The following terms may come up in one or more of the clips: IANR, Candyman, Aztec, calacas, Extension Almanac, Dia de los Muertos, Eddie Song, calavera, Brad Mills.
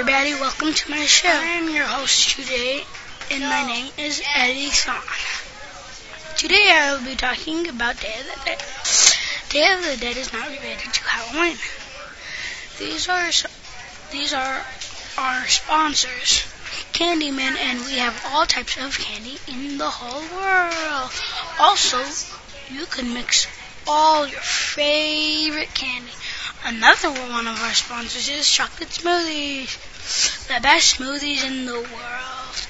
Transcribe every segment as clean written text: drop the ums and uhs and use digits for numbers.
everybody, welcome to my show. I am your host today, and my name is Eddie Song. Today I will be talking about Day of the Dead. Day of the Dead is not related to Halloween. These are our sponsors, Candyman, and we have all types of candy in the whole world. Also, you can mix all your favorite candy. Another one of our sponsors is chocolate smoothies, the best smoothies in the world.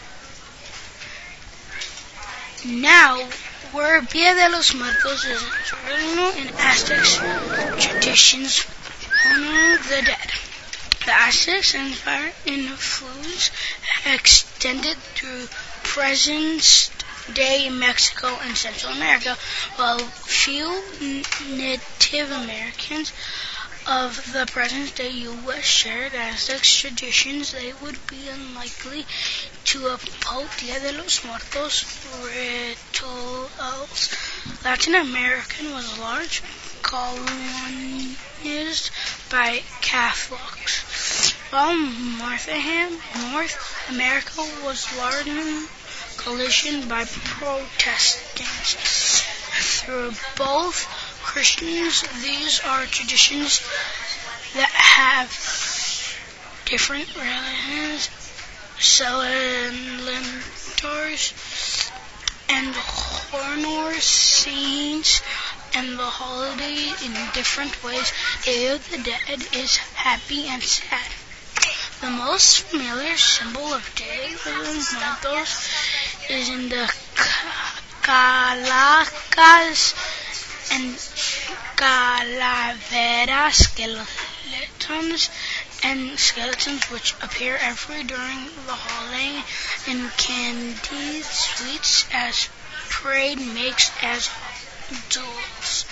Now, where Dia de los Muertos is in Aztecs traditions honoring the dead. The Aztecs Empire influence extended through present-day Mexico and Central America, while few Native Americans of the present-day U.S. shared Aztecs traditions, they would be unlikely to uphold Dia de los Muertos rituals. Latin America was largely colonized by Catholics, while North America was largely colonized by Protestants. Through both Christians, these are traditions that have different religions, celebratories, and honors, saints, and the holidays in different ways. Day of the Dead is happy and sad. The most familiar symbol of Day of the Muertos is in the calacas and calavera skeletons which appear every during the holiday, and candied sweets as parade makes as jewels.